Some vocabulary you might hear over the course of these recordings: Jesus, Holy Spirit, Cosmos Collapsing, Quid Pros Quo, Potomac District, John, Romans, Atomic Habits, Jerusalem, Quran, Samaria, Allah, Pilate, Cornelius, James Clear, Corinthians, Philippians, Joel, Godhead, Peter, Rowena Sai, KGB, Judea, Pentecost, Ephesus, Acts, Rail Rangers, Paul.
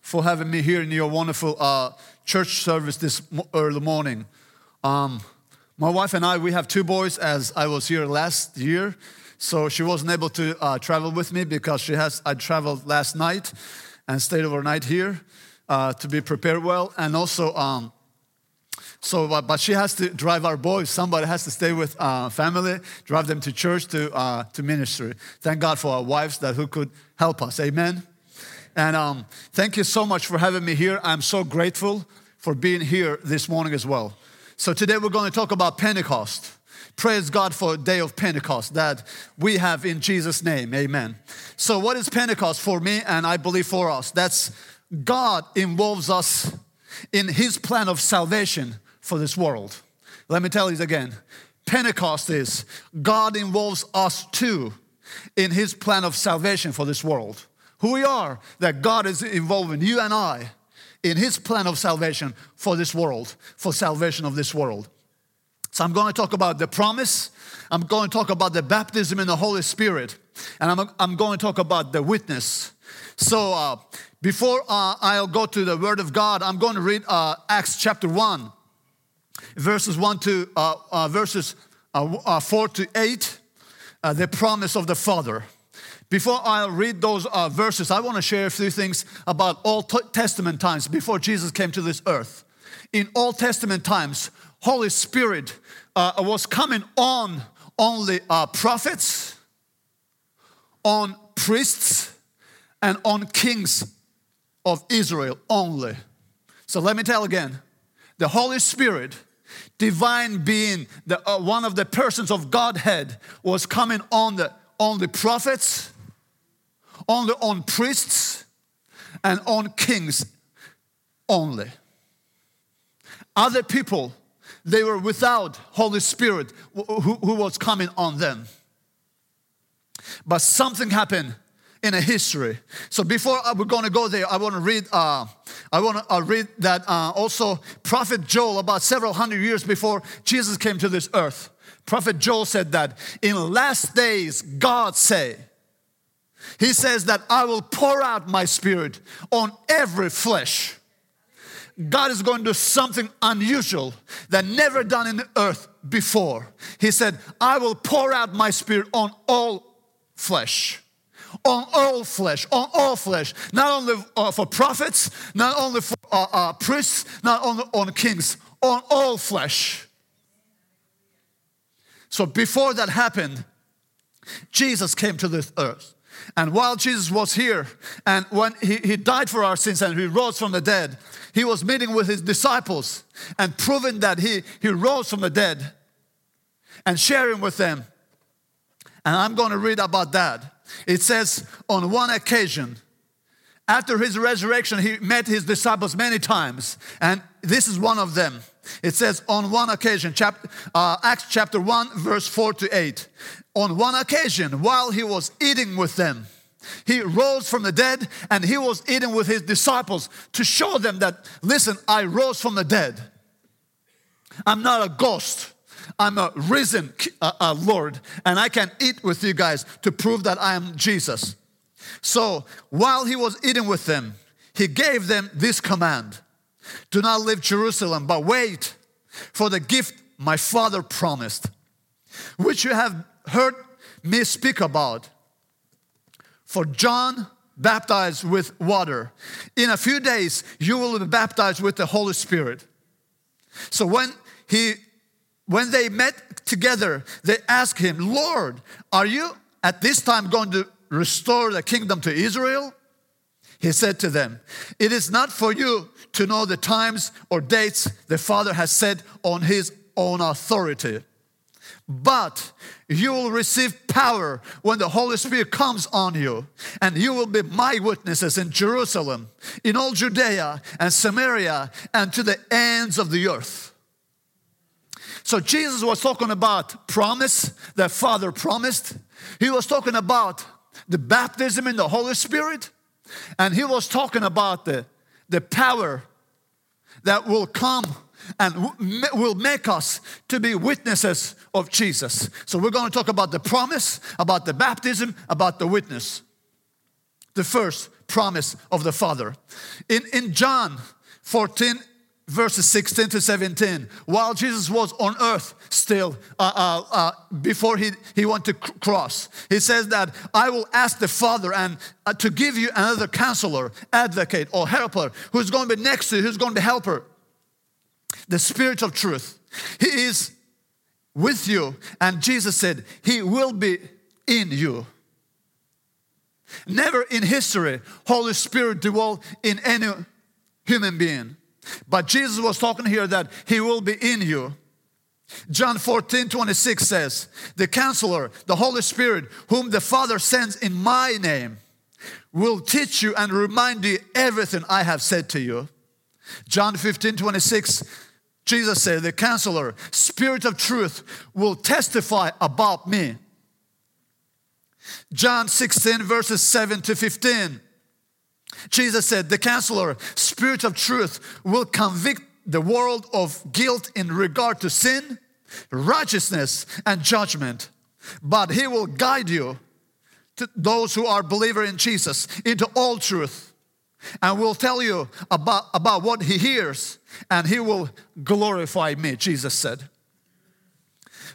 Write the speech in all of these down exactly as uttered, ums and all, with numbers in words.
for having me here in your wonderful uh, church service this early morning. Um, my wife and I, we have two boys, as I was here last year, so she wasn't able to uh, travel with me because she has. I traveled last night and stayed overnight here uh, to be prepared well, and also, um, so but, but she has to drive our boys. Somebody has to stay with uh, family, drive them to church, to uh, to ministry. Thank God for our wives that who could help us. Amen. And um, thank you so much for having me here. I'm so grateful for being here this morning as well. So today we're going to talk about Pentecost. Praise God for a day of Pentecost that we have in Jesus' name. Amen. So what is Pentecost for me and I believe for us? That's God involves us in His plan of salvation for this world. Let me tell you again. Pentecost is God involves us too in His plan of salvation for this world. Who we are, that God is involving you and I in His plan of salvation for this world, for salvation of this world. So I'm going to talk about the promise. I'm going to talk about the baptism in the Holy Spirit. And I'm, I'm going to talk about the witness. So uh, before uh, I'll go to the Word of God, I'm going to read uh, Acts chapter one, verses one to uh, uh, verses uh, uh, four to eight, uh, the promise of the Father. Before I read those uh, verses, I want to share a few things about Old Testament times before Jesus came to this earth. In Old Testament times, Holy Spirit uh, was coming on only uh, prophets, on priests, and on kings of Israel only. So let me tell again, the Holy Spirit, divine being, the, uh, one of the persons of Godhead, was coming on the only prophets, only on priests, and on kings only. Other people, they were without Holy Spirit who, who was coming on them. But something happened in a history. So before we're going to go there, I want to read uh, I want to read that uh, also Prophet Joel about several hundred years before Jesus came to this earth. Prophet Joel said that in last days, God say, He says that I will pour out my spirit on every flesh. God is going to do something unusual that never done in the earth before. He said, I will pour out my spirit on all flesh. On all flesh, on all flesh. Not only uh, for prophets, not only for uh, uh, priests, not only on kings, on all flesh. So before that happened, Jesus came to this earth. And while Jesus was here, and when he, he died for our sins and He rose from the dead, He was meeting with His disciples and proving that he, he rose from the dead and sharing with them. And I'm going to read about that. It says, on one occasion, after His resurrection, He met His disciples many times. And this is one of them. It says, on one occasion, chapter, uh, Acts chapter one, verse four to eight. On one occasion, while He was eating with them, He rose from the dead and He was eating with His disciples to show them that, listen, I rose from the dead. I'm not a ghost. I'm a risen uh, uh, Lord, and I can eat with you guys to prove that I am Jesus. So while He was eating with them, He gave them this command. Do not leave Jerusalem, but wait for the gift my Father promised, which you have heard me speak about. For John baptized with water. In a few days, you will be baptized with the Holy Spirit. So when he, when they met together, they asked Him, Lord, are you at this time going to restore the kingdom to Israel? He said to them, it is not for you to know the times or dates the Father has set on His own authority, But you will receive power when the Holy Spirit comes on you, and you will be my witnesses in Jerusalem, in all Judea and Samaria, and to the ends of the earth. So Jesus was talking about promise that Father promised. He was talking about the baptism in the Holy Spirit, and he was talking about the, the power that will come and will make us to be witnesses of Jesus. So we're going to talk about the promise, about the baptism, about the witness. The first promise of the Father. In, in John fourteen, verses sixteen to seventeen, while Jesus was on earth still, uh, uh, uh, before he, he went to cross, he says that I will ask the Father and uh, to give you another counselor, advocate, or helper, who's going to be next to you, who's going to help her. The Spirit of truth. He is with you. And Jesus said, he will be in you. Never in history, Holy Spirit dwelt in any human being. But Jesus was talking here that he will be in you. John fourteen twenty-six says, the Counselor, the Holy Spirit, whom the Father sends in my name, will teach you and remind you everything I have said to you. John fifteen twenty-six, Jesus said, the Counselor, Spirit of truth, will testify about me. John sixteen, verses seven to fifteen, Jesus said, the Counselor, Spirit of truth, will convict the world of guilt in regard to sin, righteousness, and judgment. But he will guide you, to those who are believers in Jesus, into all truth. And will tell you about, about what he hears, and he will glorify me, Jesus said.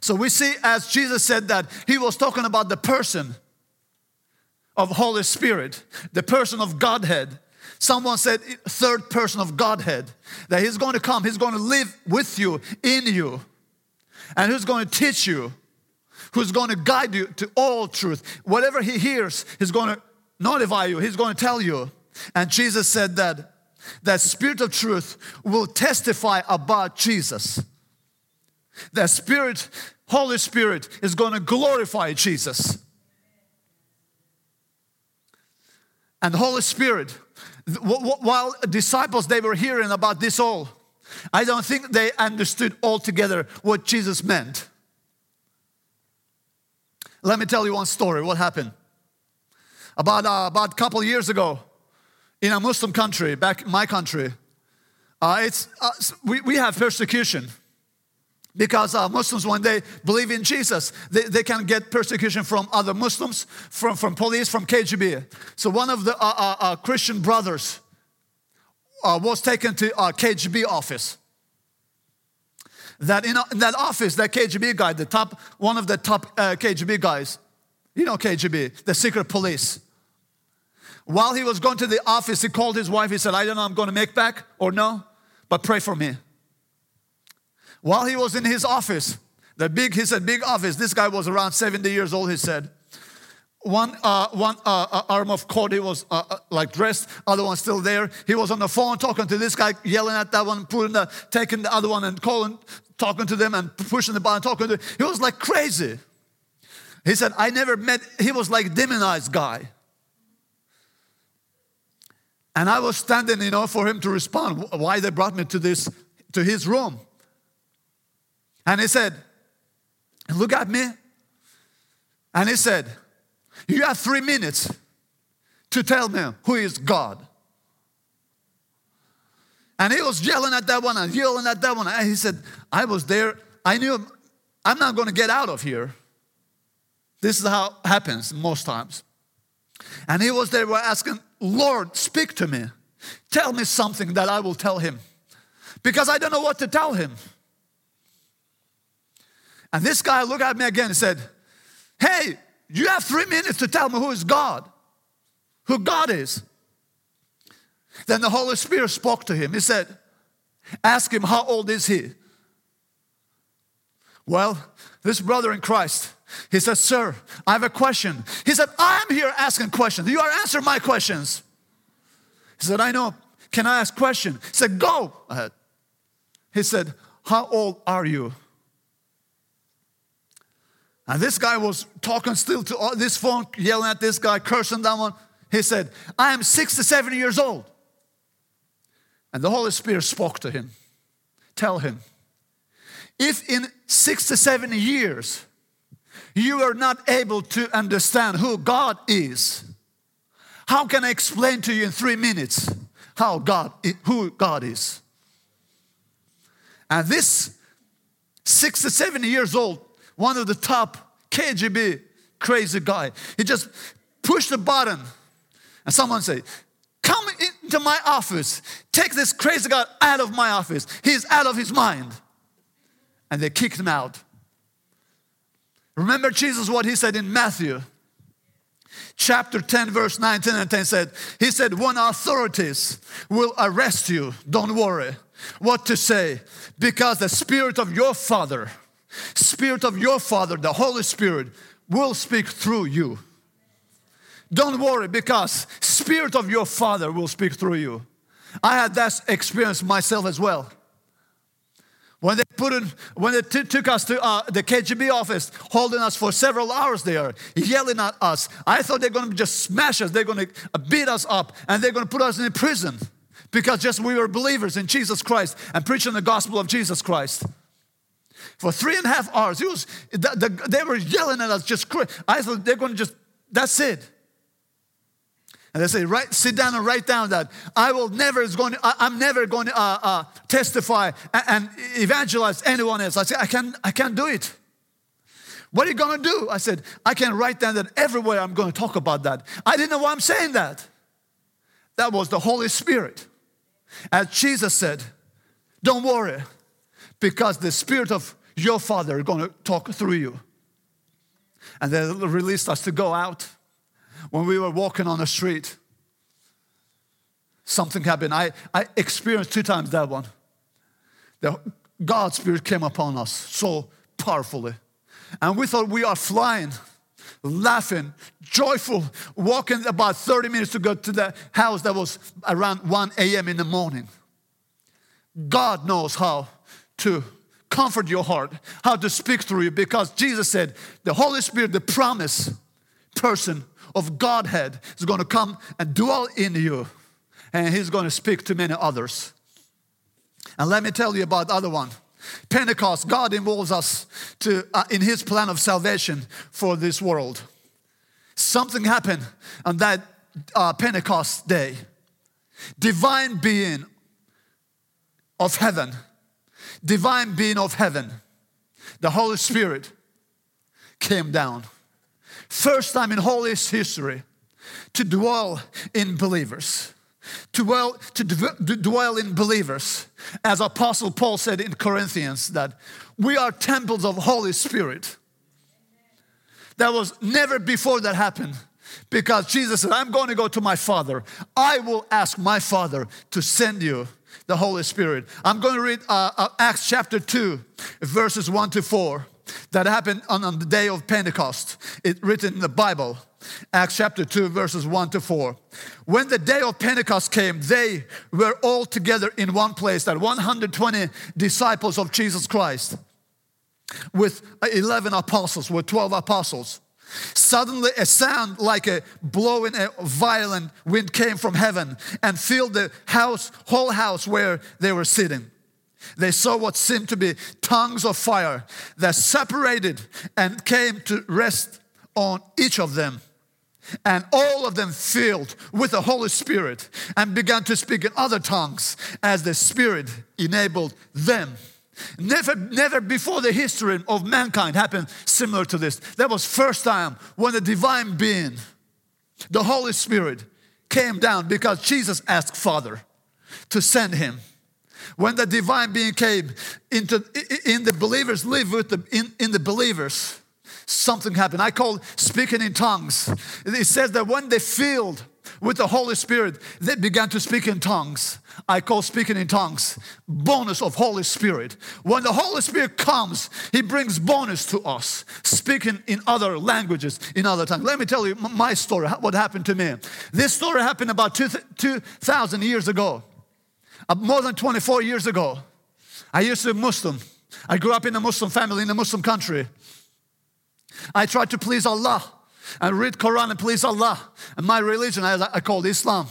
So we see, as Jesus said, that he was talking about the person of Holy Spirit, the person of Godhead. Someone said third person of Godhead, that he's going to come, he's going to live with you, in you, and who's going to teach you, who's going to guide you to all truth. Whatever he hears, he's going to notify you, he's going to tell you. And Jesus said that that Spirit of truth will testify about Jesus. That Spirit, Holy Spirit, is going to glorify Jesus. And the Holy Spirit, while disciples, they were hearing about this all, I don't think they understood altogether what Jesus meant. Let me tell you one story, what happened. About, uh, about a couple years ago, in a Muslim country, back in my country, uh, it's, uh, we, we have persecution. Because uh, Muslims, when they believe in Jesus, they, they can get persecution from other Muslims, from, from police, from K G B. So one of the uh, uh, uh, Christian brothers uh, was taken to a K G B office. That in, uh, in that office, that K G B guy, the top, one of the top uh, K G B guys, you know K G B, the secret police. While he was going to the office, he called his wife. He said, I don't know, I'm going to make back or no, but pray for me. While he was in his office, the big, he said, big office. This guy was around seventy years old, he said. One, uh, one uh, arm of coat, he was uh, like dressed, other one still there. He was on the phone talking to this guy, yelling at that one, putting the, taking the other one and calling, talking to them and pushing the button, talking to them. He was like crazy. He said, I never met, he was like demonized guy. And I was standing, you know, for him to respond, why they brought me to this, to his room. And he said, look at me. And he said, you have three minutes to tell me who is God. And he was yelling at that one and yelling at that one. And he said, I was there. I knew I'm not going to get out of here. This is how it happens most times. And he was there, we're asking, Lord, speak to me. Tell me something that I will tell him. Because I don't know what to tell him. And this guy looked at me again and said, hey, you have three minutes to tell me who is God. Who God is. Then the Holy Spirit spoke to him. He said, ask him, how old is he? Well, this brother in Christ, he said, sir, I have a question. He said, I'm here asking questions. You are answering my questions. He said, I know. Can I ask a question? He said, go ahead. He said, how old are you? And this guy was talking still to this phone, yelling at this guy, cursing that one. He said, I am sixty-seven years old. And the Holy Spirit spoke to him. Tell him, if in sixty-seven years you are not able to understand who God is, how can I explain to you in three minutes how God, who God is? And this sixty-seven years old, one of the top K G B crazy guy, he just pushed the button and someone said, come into my office. Take this crazy guy out of my office. He's out of his mind. And they kicked him out. Remember Jesus, what he said in Matthew chapter ten, verse nineteen and ten said, he said, when authorities will arrest you, don't worry what to say, because the Spirit of your Father, Spirit of your Father, the Holy Spirit, will speak through you. Don't worry, because Spirit of your Father will speak through you. I had that experience myself as well. When they put in, when they t- took us to uh, the K G B office, holding us for several hours there, yelling at us. I thought they're going to just smash us. They're going to beat us up, and they're going to put us in prison because just we were believers in Jesus Christ and preaching the gospel of Jesus Christ. For three and a half hours, it was, the, the, they were yelling at us. Just I thought they're going to just, that's it. And they say, right, sit down and write down that I will never is going. To, I, I'm never going to uh, uh, testify and, and evangelize anyone else. I said, I can, I can't do it. What are you going to do? I said, I can write down that everywhere I'm going to talk about that. I didn't know why I'm saying that. That was the Holy Spirit, as Jesus said, "Don't worry, because the Spirit of your Father is going to talk through you." And they released us to go out. When we were walking on the street, something happened. I, I experienced two times that one. The God's Spirit came upon us so powerfully. And we thought we are flying, laughing, joyful, walking about thirty minutes to go to the house that was around one a.m. in the morning. God knows how to comfort your heart, how to speak through you, because Jesus said, the Holy Spirit, the promise person of Godhead, is going to come and dwell in you, and he's going to speak to many others. And let me tell you about the other one. Pentecost, God involves us to uh, in his plan of salvation for this world. Something happened on that uh, Pentecost day. Divine being of heaven, divine being of heaven, the Holy Spirit came down. First time in holy history to dwell in believers, to dwell, to dwell in believers. As Apostle Paul said in Corinthians, that we are temples of Holy Spirit. That was never before that happened, because Jesus said, I'm going to go to my Father. I will ask my Father to send you the Holy Spirit. I'm going to read uh, Acts chapter two, verses one to four. That happened on, on the day of Pentecost. It's written in the Bible. Acts chapter two, verses one to four. When the day of Pentecost came, they were all together in one place. That one hundred twenty disciples of Jesus Christ with eleven apostles, with twelve apostles. Suddenly a sound like a blowing a violent wind came from heaven and filled the house, whole house where they were sitting. They saw what seemed to be tongues of fire that separated and came to rest on each of them. And all of them filled with the Holy Spirit and began to speak in other tongues as the Spirit enabled them. Never, never before the history of mankind happened similar to this. That was first time when the divine being, the Holy Spirit, came down, because Jesus asked Father to send him. When the divine being came into in the believers, live with the in, in the believers, something happened. I call speaking in tongues. It says that when they filled with the Holy Spirit, they began to speak in tongues. I call speaking in tongues bonus of Holy Spirit. When the Holy Spirit comes, he brings bonus to us, speaking in other languages, in other tongues. Let me tell you my story, what happened to me. This story happened about two thousand years ago. More than twenty-four years ago. I used to be Muslim. I grew up in a Muslim family in a Muslim country. I tried to please Allah and read Quran and please Allah. And my religion, I, I called Islam.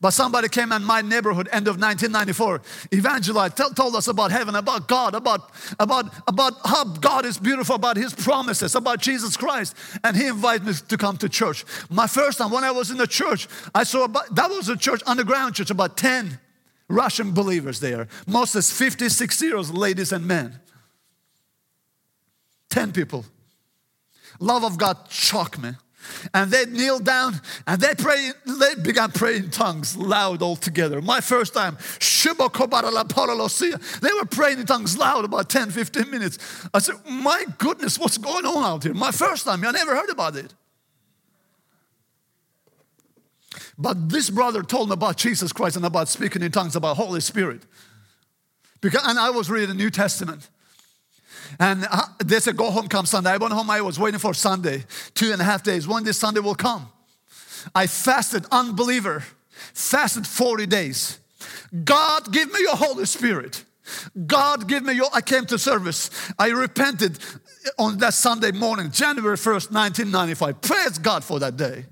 But somebody came in my neighborhood, end of nineteen ninety-four, evangelized, tell, told us about heaven, about God, about, about, about how God is beautiful, about His promises, about Jesus Christ. And he invited me to come to church. My first time, when I was in the church, I saw, about, that was a church, underground church, about ten Russian believers there. Mostly fifty, sixty year olds, ladies and men. ten people. Love of God shocked me. And they kneeled down and they pray. They began praying in tongues, loud all together. My first time, they were praying in tongues loud about ten, fifteen minutes. I said, my goodness, what's going on out here? My first time, I never heard about it. But this brother told me about Jesus Christ and about speaking in tongues, about Holy Spirit. Because, and I was reading the New Testament. And they said, go home, come Sunday. I went home, I was waiting for Sunday, two and a half days. When this Sunday will come? I fasted, unbeliever, fasted forty days. God, give me your Holy Spirit. God, give me your, I came to service. I repented on that Sunday morning, January first, nineteen ninety-five. Praise God for that day.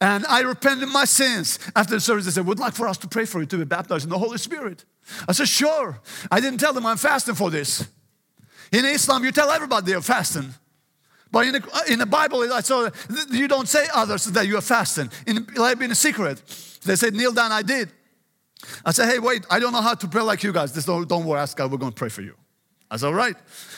And I repented my sins. After the service, they said, we'd like for us to pray for you to be baptized in the Holy Spirit. I said, sure. I didn't tell them I'm fasting for this. In Islam, you tell everybody you're fasting. But in the, in the Bible, I saw you don't say others that you are fasting. In, like being a secret. They said, kneel down, I did. I said, hey, wait, I don't know how to pray like you guys. This, don't, don't worry, ask God, we're going to pray for you. I said, all right.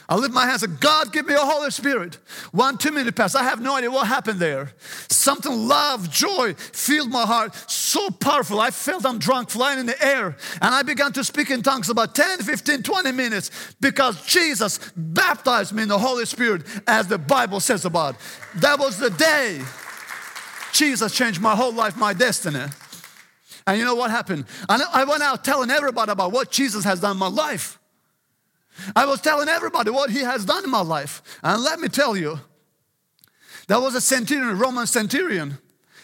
I lift my hands and said, God, give me your Holy Spirit. One, two minutes passed. I have no idea what happened there. Something, love, joy filled my heart. So powerful. I felt I'm drunk, flying in the air. And I began to speak in tongues about ten, fifteen, twenty minutes because Jesus baptized me in the Holy Spirit as the Bible says about. That was the day Jesus changed my whole life, my destiny. And you know what happened? I went out telling everybody about what Jesus has done in my life. I was telling everybody what he has done in my life. And let me tell you, there was a centurion, Roman centurion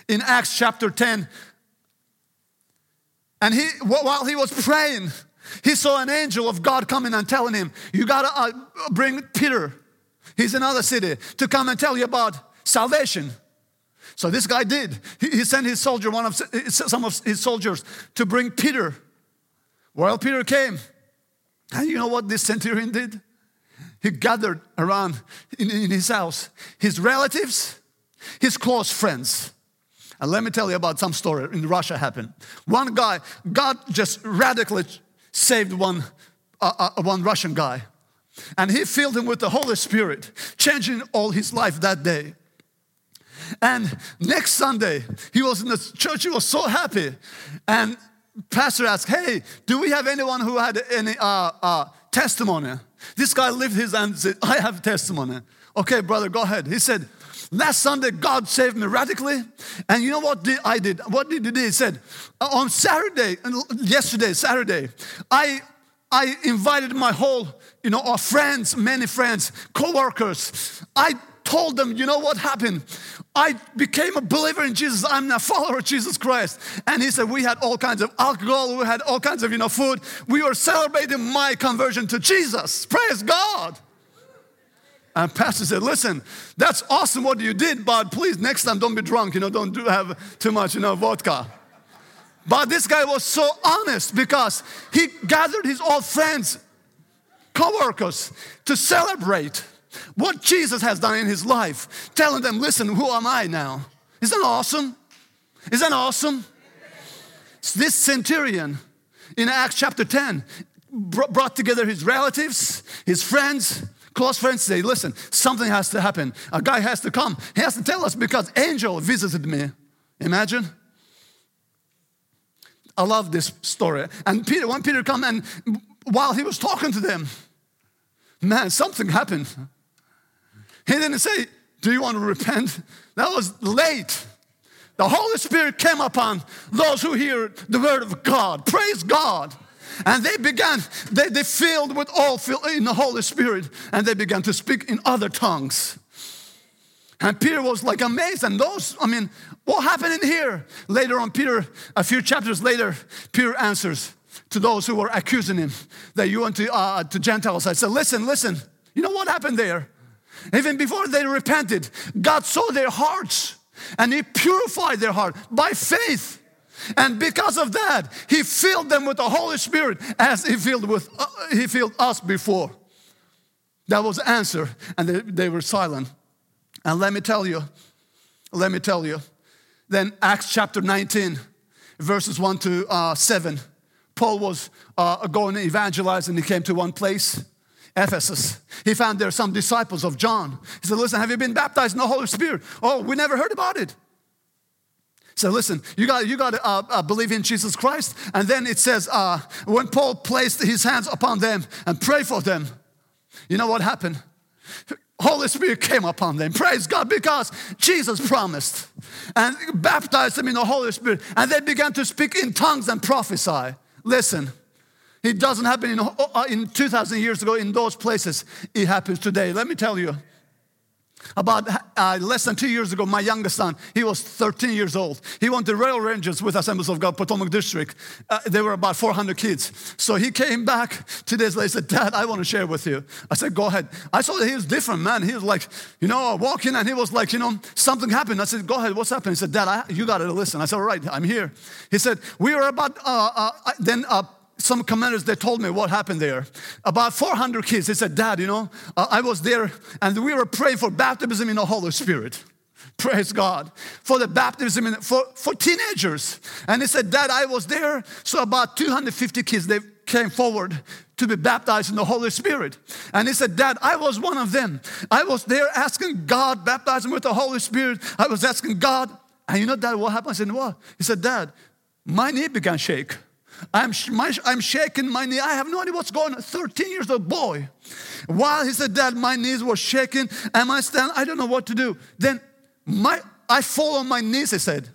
in Acts chapter ten. And he, while he was praying, he saw an angel of God coming and telling him, you gotta uh, bring Peter, he's in another city, to come and tell you about salvation. So this guy did. He, he sent his soldier, one of, some of his soldiers to bring Peter. Well, Peter came. And you know what this centurion did? He gathered around in, in his house, his relatives, his close friends. And let me tell you about some story in Russia happened. One guy, God just radically saved one, uh, uh, one Russian guy. And he filled him with the Holy Spirit, changing all his life that day. And next Sunday, he was in the church, he was so happy. And pastor asked, hey, do we have anyone who had any uh, uh, testimony? This guy lifted his hand and said, I have testimony. Okay, brother, go ahead. He said, last Sunday, God saved me radically. And you know what did I did? What did he do? He said, on Saturday, yesterday, Saturday, I I invited my whole, you know, our friends, many friends, co-workers. I told them, you know what happened? I became a believer in Jesus. I'm a follower of Jesus Christ. And he said, we had all kinds of alcohol. We had all kinds of, you know, food. We were celebrating my conversion to Jesus. Praise God. And pastor said, listen, that's awesome what you did, but please next time don't be drunk. You know, don't do have too much, you know, vodka. But this guy was so honest because he gathered his old friends, co-workers to celebrate what Jesus has done in his life, telling them, listen, who am I now? Isn't that awesome? Isn't that awesome? This centurion in Acts chapter ten brought together his relatives, his friends, close friends. Say, listen, something has to happen. A guy has to come. He has to tell us because angel visited me. Imagine. I love this story. And Peter, when Peter came and while he was talking to them, man, something happened. He didn't say, do you want to repent? That was late. The Holy Spirit came upon those who hear the word of God. Praise God. And they began, they, they filled with all filled in the Holy Spirit. And they began to speak in other tongues. And Peter was like amazed. And those, I mean, what happened in here? Later on, Peter, a few chapters later, Peter answers to those who were accusing him that you went to, uh, to Gentiles. I said, listen, listen. You know what happened there? Even before they repented, God saw their hearts and He purified their heart by faith. And because of that, He filled them with the Holy Spirit as He filled with uh, He filled us before. That was the answer, and they, they were silent. And let me tell you, let me tell you, then Acts chapter nineteen, verses one to uh, seven, Paul was uh, going to evangelize, and he came to one place, Ephesus. He found there some disciples of John. He said, listen, have you been baptized in the Holy Spirit? Oh, we never heard about it. So listen, you got you got to uh, uh, believe in Jesus Christ. And then it says, uh, when Paul placed his hands upon them and prayed for them, you know what happened? Holy Spirit came upon them. Praise God, because Jesus promised and baptized them in the Holy Spirit. And they began to speak in tongues and prophesy. Listen, it doesn't happen in, uh, in two thousand years ago in those places. It happens today. Let me tell you. About uh, less than two years ago, my youngest son, he was thirteen years old. He went to Rail Rangers with Assemblies of God, Potomac District. Uh, there were about four hundred kids. So he came back two days later, said, Dad, I want to share with you. I said, go ahead. I saw that he was different, man. He was like, you know, walking, and he was like, you know, something happened. I said, go ahead, what's happened? He said, Dad, I, you got to listen. I said, all right, I'm here. He said, we were about, uh, uh, then uh, some commanders, they told me what happened there. About four hundred kids. They said, Dad, you know, uh, I was there and we were praying for baptism in the Holy Spirit. Praise God. For the baptism in, for, for teenagers. And they said, Dad, I was there. So about two hundred fifty kids, they came forward to be baptized in the Holy Spirit. And he said, Dad, I was one of them. I was there asking God, baptize me with the Holy Spirit. I was asking God. And you know, Dad, what happened? I said, what? He said, Dad, my knee began to shake. I'm, my, I'm shaking my knee. I have no idea what's going on. thirteen years old boy. While he said that, my knees were shaking. Am I standing? I don't know what to do. Then my, I fall on my knees, he said.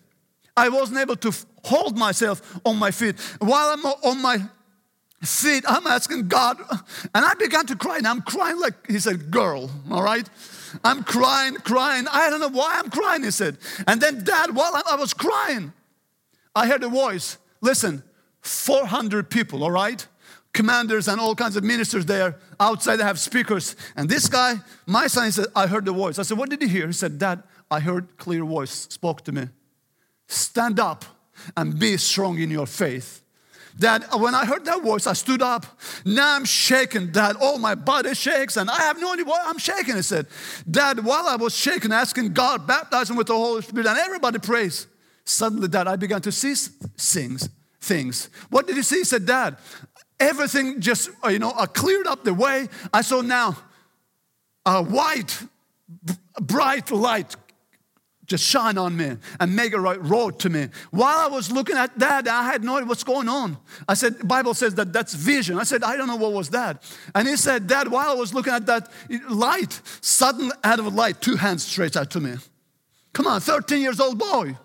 I wasn't able to hold myself on my feet. While I'm on my feet, I'm asking God. And I began to cry. And I'm crying like, he said, girl, all right? I'm crying, crying. I don't know why I'm crying, he said. And then Dad, while I was crying, I heard a voice. Listen. four hundred people, all right? Commanders and all kinds of ministers there. Outside they have speakers. And this guy, my son, he said, I heard the voice. I said, what did you hear? He said, Dad, I heard a clear voice spoke to me. Stand up and be strong in your faith. Dad, when I heard that voice, I stood up. Now I'm shaking, Dad. All my body shakes and I have no idea why I'm shaking, he said. Dad, while I was shaking, asking God, baptize him with the Holy Spirit, and everybody prays. Suddenly, Dad, I began to see things. Things. What did you see? He said, Dad, everything just, you know, uh, cleared up the way. I saw now a white, b- bright light just shine on me and make a right road to me. While I was looking at that, I had no idea what's going on. I said, the Bible says that that's vision. I said, I don't know what was that. And he said, Dad, while I was looking at that light, suddenly out of light, two hands stretched out to me. Come on, thirteen years old boy.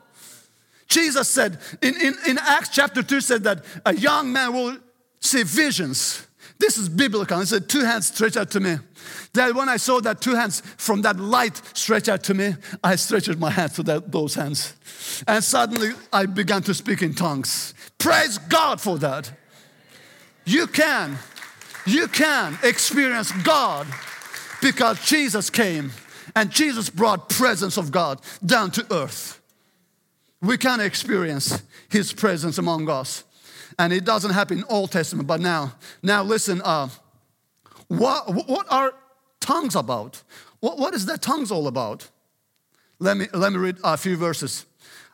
Jesus said, in, in, in Acts chapter two, said that a young man will see visions. This is biblical. He said, two hands stretched out to me. That when I saw that two hands from that light stretched out to me, I stretched my hands to that, those hands. And suddenly I began to speak in tongues. Praise God for that. You can, you can experience God because Jesus came and Jesus brought presence of God down to earth. We can experience His presence among us. And it doesn't happen in Old Testament, but now. Now listen, uh, what, what are tongues about? What, what is that tongues all about? Let me let me read a few verses.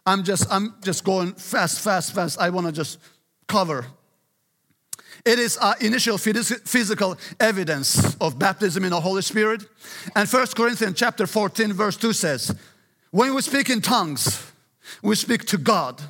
I'm just, I'm just going fast, fast, fast. I want to just cover. It is uh, initial physical evidence of baptism in the Holy Spirit. And First Corinthians chapter fourteen, verse two says, when we speak in tongues, we speak to God.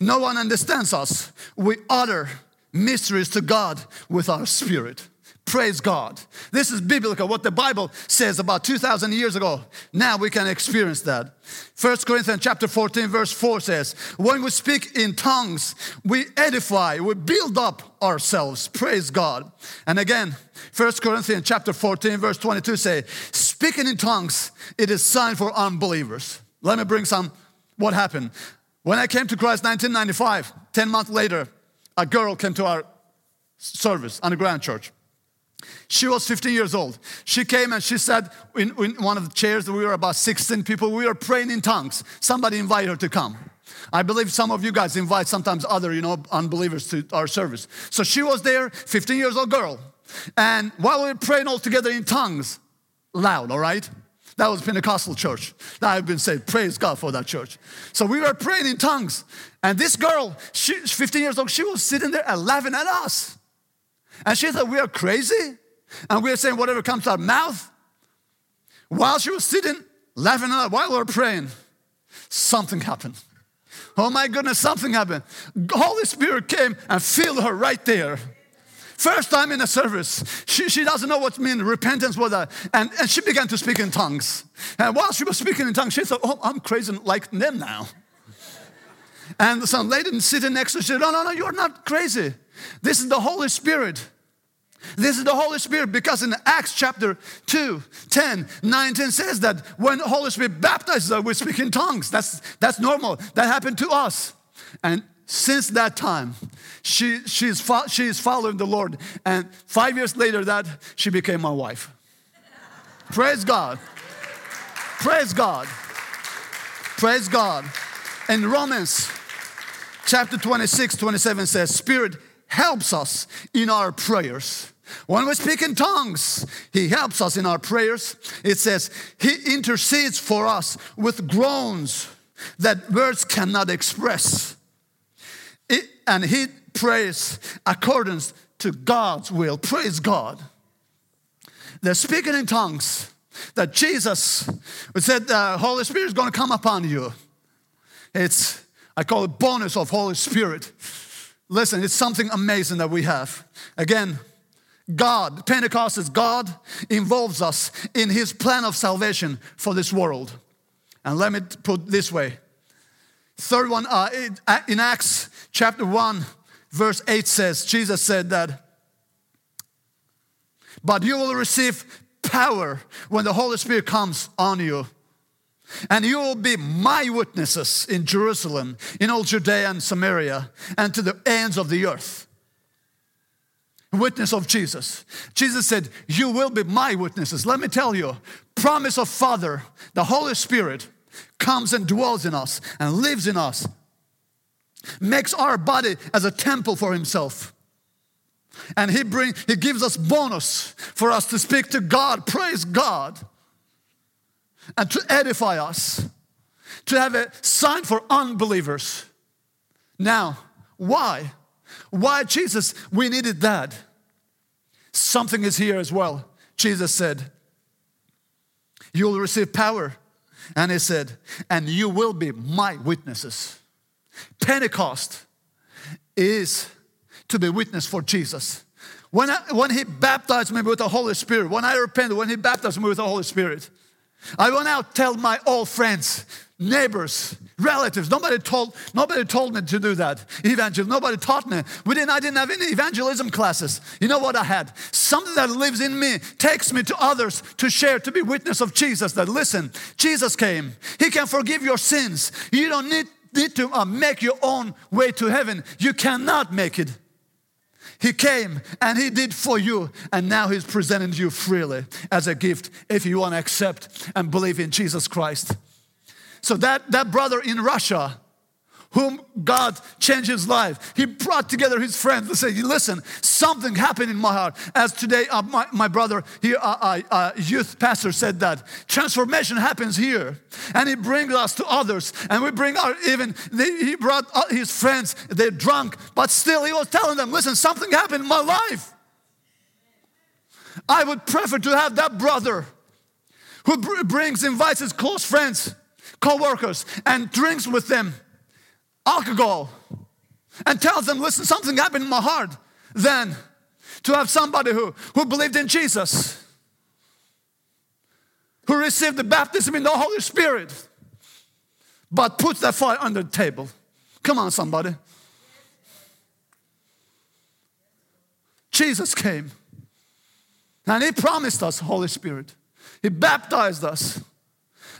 No one understands us. We utter mysteries to God with our spirit. Praise God. This is biblical, what the Bible says about two thousand years ago. Now we can experience that. First Corinthians chapter fourteen, verse four says, when we speak in tongues, we edify, we build up ourselves. Praise God. And again, First Corinthians chapter fourteen, verse twenty-two say, speaking in tongues, it is a sign for unbelievers. Let me bring some. What happened? When I came to Christ in nineteen ninety-five, ten months later, a girl came to our service, underground church. She was fifteen years old. She came and she said in, in one of the chairs, we were about sixteen people, we were praying in tongues. Somebody invited her to come. I believe some of you guys invite sometimes other, you know, unbelievers to our service. So she was there, fifteen years old girl. And while we were praying all together in tongues, loud, all right? That was Pentecostal church. Now I've been saying, praise God for that church. So we were praying in tongues. And this girl, she, fifteen years old, she was sitting there and laughing at us. And she thought we are crazy. And we were saying whatever comes to our mouth. While she was sitting, laughing at us, while we were praying, something happened. Oh my goodness, something happened. Holy Spirit came and filled her right there. First time in a service. She, she doesn't know what means repentance was. A, and, and she began to speak in tongues. And while she was speaking in tongues, she thought, oh, I'm crazy like them now. And some lady sitting next to her said, no, no, no, you're not crazy. This is the Holy Spirit. This is the Holy Spirit, because in Acts chapter two, ten, nine, ten says that when the Holy Spirit baptizes us, we speak in tongues. That's, that's normal. That happened to us. And since that time, she, she, is fo- she is following the Lord. And five years later that, she became my wife. Praise God. Praise God. Praise God. In Romans chapter twenty-six, twenty-seven says, Spirit helps us in our prayers. When we speak in tongues, He helps us in our prayers. It says, He intercedes for us with groans that words cannot express. It, and He prays according to God's will. Praise God. They're speaking in tongues that Jesus, we said the Holy Spirit is going to come upon you. It's, I call it bonus of Holy Spirit. Listen, it's something amazing that we have. Again, God, Pentecost is God involves us in His plan of salvation for this world. And let me put it this way. Third one, uh, in Acts chapter one, verse eight says, Jesus said that, but you will receive power when the Holy Spirit comes on you. And you will be my witnesses in Jerusalem, in all Judea and Samaria, and to the ends of the earth. Witness of Jesus. Jesus said, you will be my witnesses. Let me tell you, promise of Father, the Holy Spirit comes and dwells in us and lives in us. Makes our body as a temple for Himself. And He bring, He gives us bonus for us to speak to God. Praise God. And to edify us, to have a sign for unbelievers. Now, why? Why, Jesus, we needed that? Something is here as well. Jesus said, you will receive power. And He said, and you will be my witnesses. Pentecost is to be witness for Jesus. When, I, when He baptized me with the Holy Spirit, when I repented, when He baptized me with the Holy Spirit, I will now tell my old friends, neighbors, relatives. Nobody told, nobody told me to do that. Evangelism. Nobody taught me. We didn't, I didn't have any evangelism classes. You know what I had? Something that lives in me takes me to others to share, to be witness of Jesus. That listen, Jesus came. He can forgive your sins. You don't need, need to uh, make your own way to heaven. You cannot make it. He came and He did for you, and now He's presenting you freely as a gift if you want to accept and believe in Jesus Christ. So that, that brother in Russia, whom God changed his life, he brought together his friends and said, listen, something happened in my heart. As today, uh, my, my brother, here, uh, uh, youth pastor said that, transformation happens here. And he brings us to others. And we bring our, even, they, he brought his friends, they're drunk. But still, he was telling them, listen, something happened in my life. I would prefer to have that brother who brings, invites his close friends, co-workers, and drinks with them alcohol and tells them, listen, something happened in my heart, then to have somebody who, who believed in Jesus, who received the baptism in the Holy Spirit, but puts that fire under the table. Come on, somebody. Jesus came and He promised us Holy Spirit. He baptized us.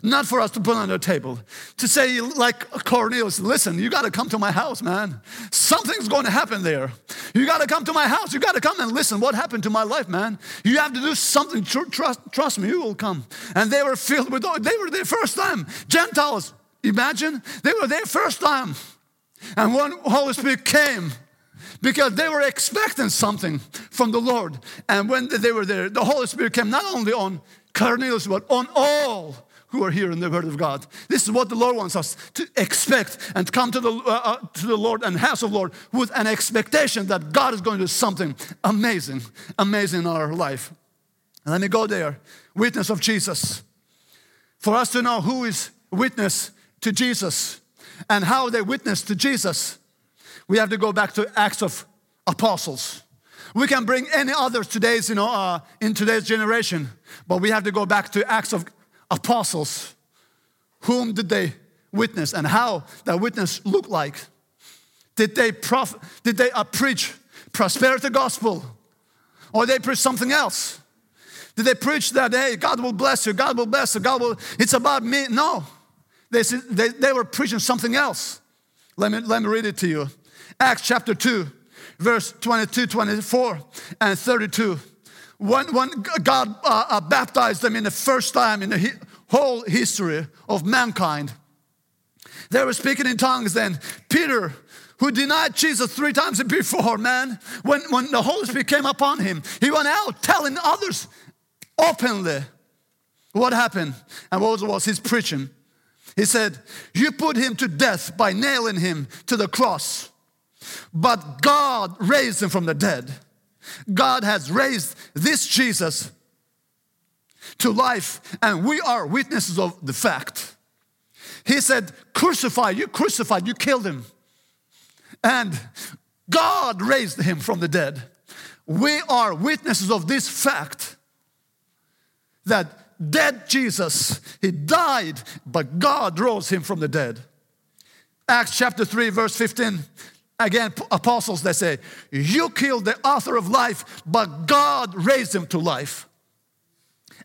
Not for us to put on the table. To say like Cornelius, listen, you got to come to my house, man. Something's going to happen there. You got to come to my house. You got to come and listen. What happened to my life, man? You have to do something. Trust, trust me, you will come. And they were filled with, they were there first time. Gentiles, imagine, they were there first time. And when Holy Spirit came, because they were expecting something from the Lord. And when they were there, the Holy Spirit came not only on Cornelius, but on all who are hearing the word of God. This is what the Lord wants us to expect and come to the uh, to the Lord and house of the Lord with an expectation that God is going to do something amazing, amazing in our life. And let me go there. Witness of Jesus. For us to know who is witness to Jesus and how they witness to Jesus, we have to go back to Acts of Apostles. We can bring any others today's, you know, uh, in today's generation, but we have to go back to Acts of Apostles. Whom did they witness and how that witness looked like? Did they prof- did they uh, preach prosperity gospel, or they preach something else? Did they preach that, hey, God will bless you, God will bless you, God will? It's about me. No, they they, they were preaching something else. Let me let me read it to you. Acts chapter two, verse twenty-two, twenty-four, and thirty-two. When, when God uh, baptized them in the first time in the he, whole history of mankind, they were speaking in tongues then. Peter, who denied Jesus three times before, man, when, when the Holy Spirit came upon him, he went out telling others openly what happened and what was his preaching. He said, you put him to death by nailing him to the cross, but God raised him from the dead. God has raised this Jesus to life, and we are witnesses of the fact. He said, crucify, you crucified, you killed him. And God raised him from the dead. We are witnesses of this fact, that dead Jesus, he died, but God rose him from the dead. Acts chapter three, verse fifteen. Again, apostles, they say, you killed the author of life, but God raised him to life.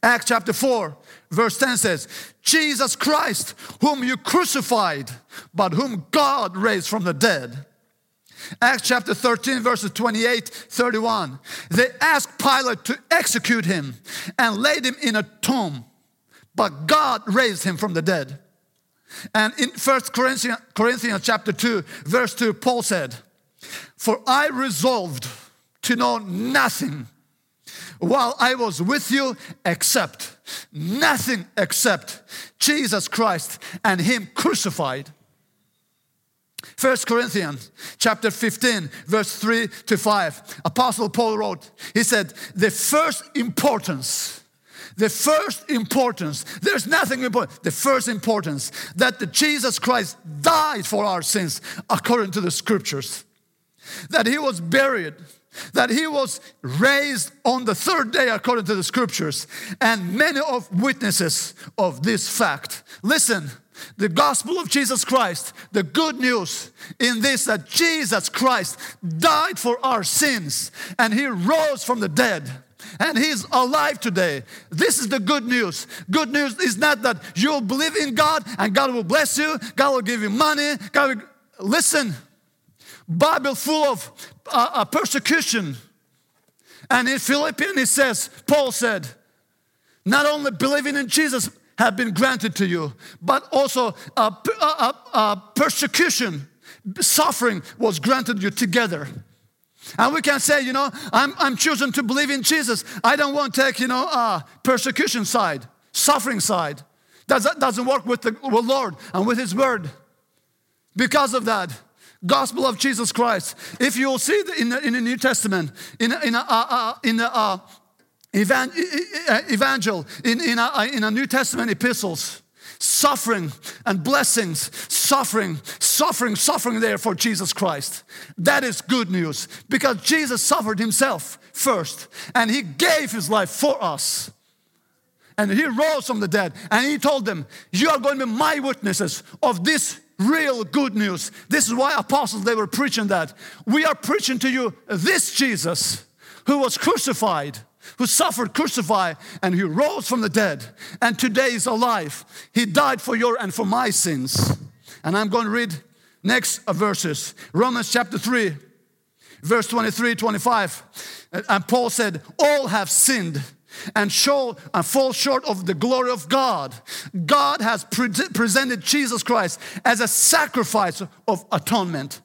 Acts chapter four, verse ten says, Jesus Christ, whom you crucified, but whom God raised from the dead. Acts chapter thirteen, verses twenty-eight, thirty-one. They asked Pilate to execute him and laid him in a tomb, but God raised him from the dead. And in First Corinthians chapter two, verse two, Paul said, for I resolved to know nothing while I was with you except, nothing except Jesus Christ and him crucified. First Corinthians chapter fifteen, verse three to five, Apostle Paul wrote, he said, the first importance... The first importance, there's nothing important. The first importance that the Jesus Christ died for our sins according to the scriptures. That he was buried. That he was raised on the third day according to the scriptures. And many of witnesses of this fact. Listen, the gospel of Jesus Christ, the good news in this that Jesus Christ died for our sins. And he rose from the dead. And he's alive today. This is the good news. Good news is not that you'll believe in God and God will bless you. God will give you money. God will... Listen, Bible full of uh, persecution. And in Philippians it says, Paul said, not only believing in Jesus have been granted to you, but also uh, uh, uh, persecution, suffering was granted you together. And we can say, you know, I'm, I'm choosing to believe in Jesus. I don't want to take, you know, uh, persecution side, suffering side. That, that doesn't work with the with Lord and with His Word. Because of that, gospel of Jesus Christ. If you will see in the, in the New Testament, in in a, uh, in the uh, evan, evangel, in in a, in a New Testament epistles, suffering and blessings, suffering, suffering, suffering there for Jesus Christ. That is good news because Jesus suffered himself first and he gave his life for us. And he rose from the dead and he told them, you are going to be my witnesses of this real good news. This is why apostles, they were preaching that. We are preaching to you this Jesus who was crucified, who suffered, crucified, and who rose from the dead, and today is alive. He died for your and for my sins. And I'm going to read next verses. Romans chapter three, Verse twenty-three, twenty-five. And Paul said, all have sinned and show and fall short of the glory of God. God has pre- presented Jesus Christ as a sacrifice of atonement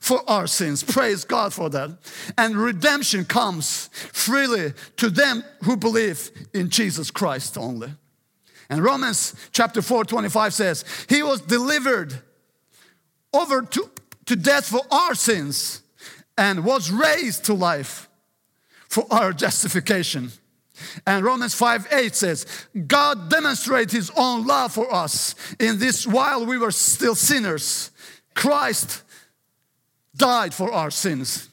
for our sins. Praise God for that. And redemption comes freely to them who believe in Jesus Christ only. And Romans chapter four, twenty-five says, he was delivered over to, to death for our sins and was raised to life for our justification. And Romans five, eight says, God demonstrates his own love for us in this: while we were still sinners, Christ died for our sins.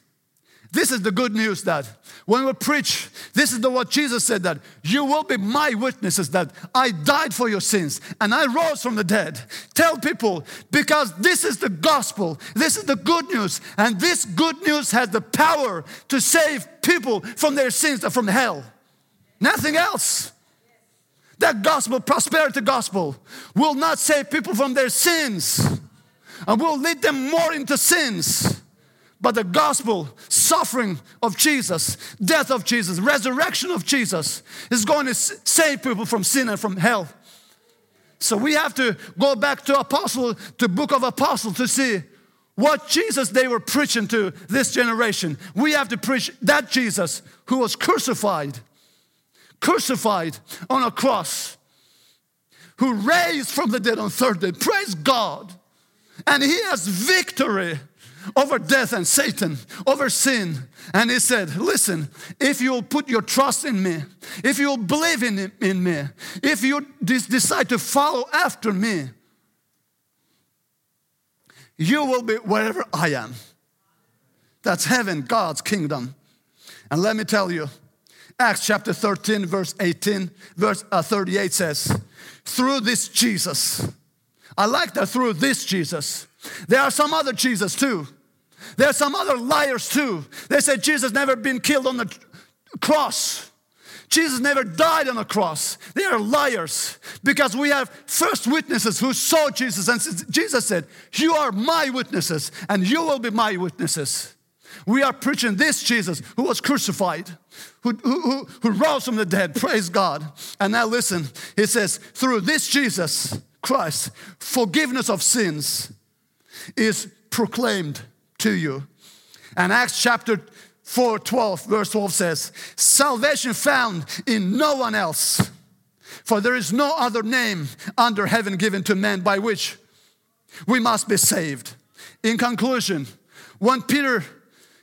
This is the good news that when we preach, this is the what Jesus said, that you will be my witnesses, that I died for your sins and I rose from the dead. Tell people, because this is the gospel, this is the good news, and this good news has the power to save people from their sins and from hell. Nothing else. That gospel, prosperity gospel, will not save people from their sins and will lead them more into sins. But the gospel, suffering of Jesus, death of Jesus, resurrection of Jesus is going to save people from sin and from hell. So we have to go back to Apostle, to Book of Apostles, to see what Jesus they were preaching to this generation. We have to preach that Jesus who was crucified, crucified on a cross, who raised from the dead on the third day. Praise God. And he has victory over death and Satan, over sin. And he said, listen, if you'll put your trust in me, if you'll believe in, in me, if you decide to follow after me, you will be wherever I am. That's heaven, God's kingdom. And let me tell you, Acts chapter thirteen, verse eighteen, verse thirty-eight says, through this Jesus. I like that, through this Jesus. There are some other Jesus too. There are some other liars too. They said Jesus never been killed on the cross. Jesus never died on a cross. They are liars, because we have first witnesses who saw Jesus, and Jesus said, you are my witnesses and you will be my witnesses. We are preaching this Jesus who was crucified, who, who, who rose from the dead. Praise God. And now listen, he says, through this Jesus Christ, forgiveness of sins is proclaimed to you. And Acts chapter four, twelve, verse twelve says, salvation found in no one else, for there is no other name under heaven given to men by which we must be saved. In conclusion, when Peter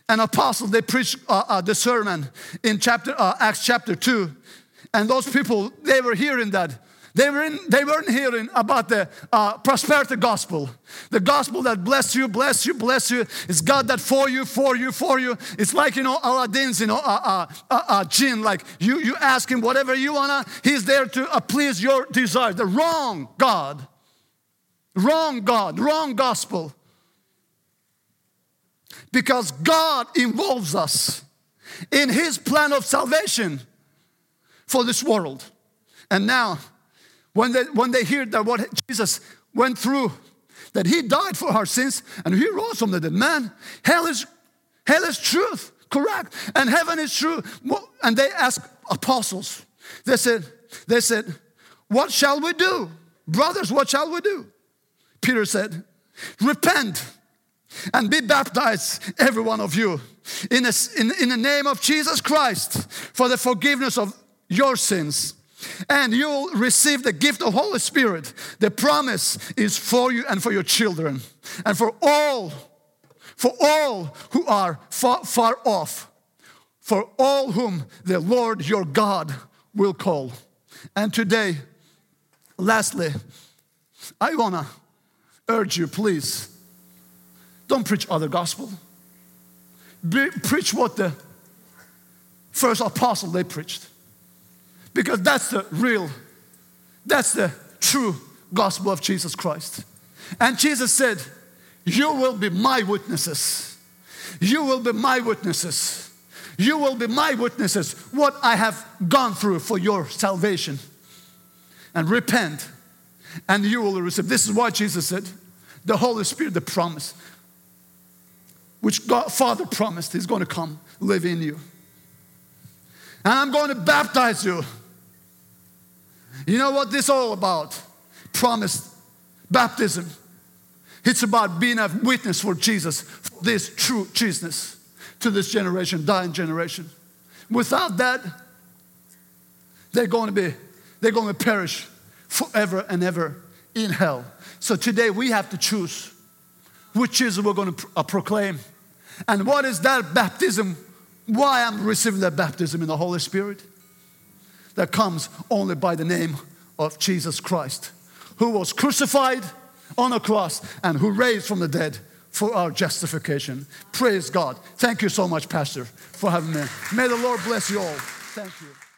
and apostle, they preached uh, uh, the sermon in chapter uh, Acts chapter two, and those people, they were hearing that. They, were in, they weren't hearing about the uh, prosperity gospel. The gospel that bless you, bless you, bless you. It's God that for you, for you, for you. It's like, you know, Aladdin's, you know, uh, uh, uh, uh, jinn. Like you, you ask him whatever you wanna. He's there to uh, please your desires. The wrong God. Wrong God. Wrong gospel. Because God involves us in his plan of salvation for this world. And now, When they, when they hear that what Jesus went through, that he died for our sins and he rose from the dead, man, hell is, hell is truth, correct, and heaven is true. And they asked apostles, they said, they said, what shall we do? Brothers, what shall we do? Peter said, repent and be baptized, every one of you, in, a, in, in the name of Jesus Christ, for the forgiveness of your sins. And you'll receive the gift of Holy Spirit. The promise is for you and for your children, and for all, for all who are far, far off, for all whom the Lord your God will call. And today, lastly, I want to urge you, please, don't preach other gospel. Be, preach what the first apostle they preached. Because that's the real, that's the true gospel of Jesus Christ. And Jesus said, you will be my witnesses. You will be my witnesses. You will be my witnesses, what I have gone through for your salvation. And repent, and you will receive. This is why Jesus said, the Holy Spirit, the promise. which God, Father promised is going to come live in you. And I'm going to baptize you. You know what this is all about? Promised baptism. It's about being a witness for Jesus, for this true Jesus, to this generation, dying generation. Without that, they're going to be, they're going to perish forever and ever in hell. So today we have to choose which Jesus we're going to pro- uh, proclaim. And what is that baptism? Why I'm receiving that baptism in the Holy Spirit? That comes only by the name of Jesus Christ, who was crucified on a cross and who raised from the dead for our justification. Praise God. Thank you so much, Pastor, for having me. May the Lord bless you all. Thank you.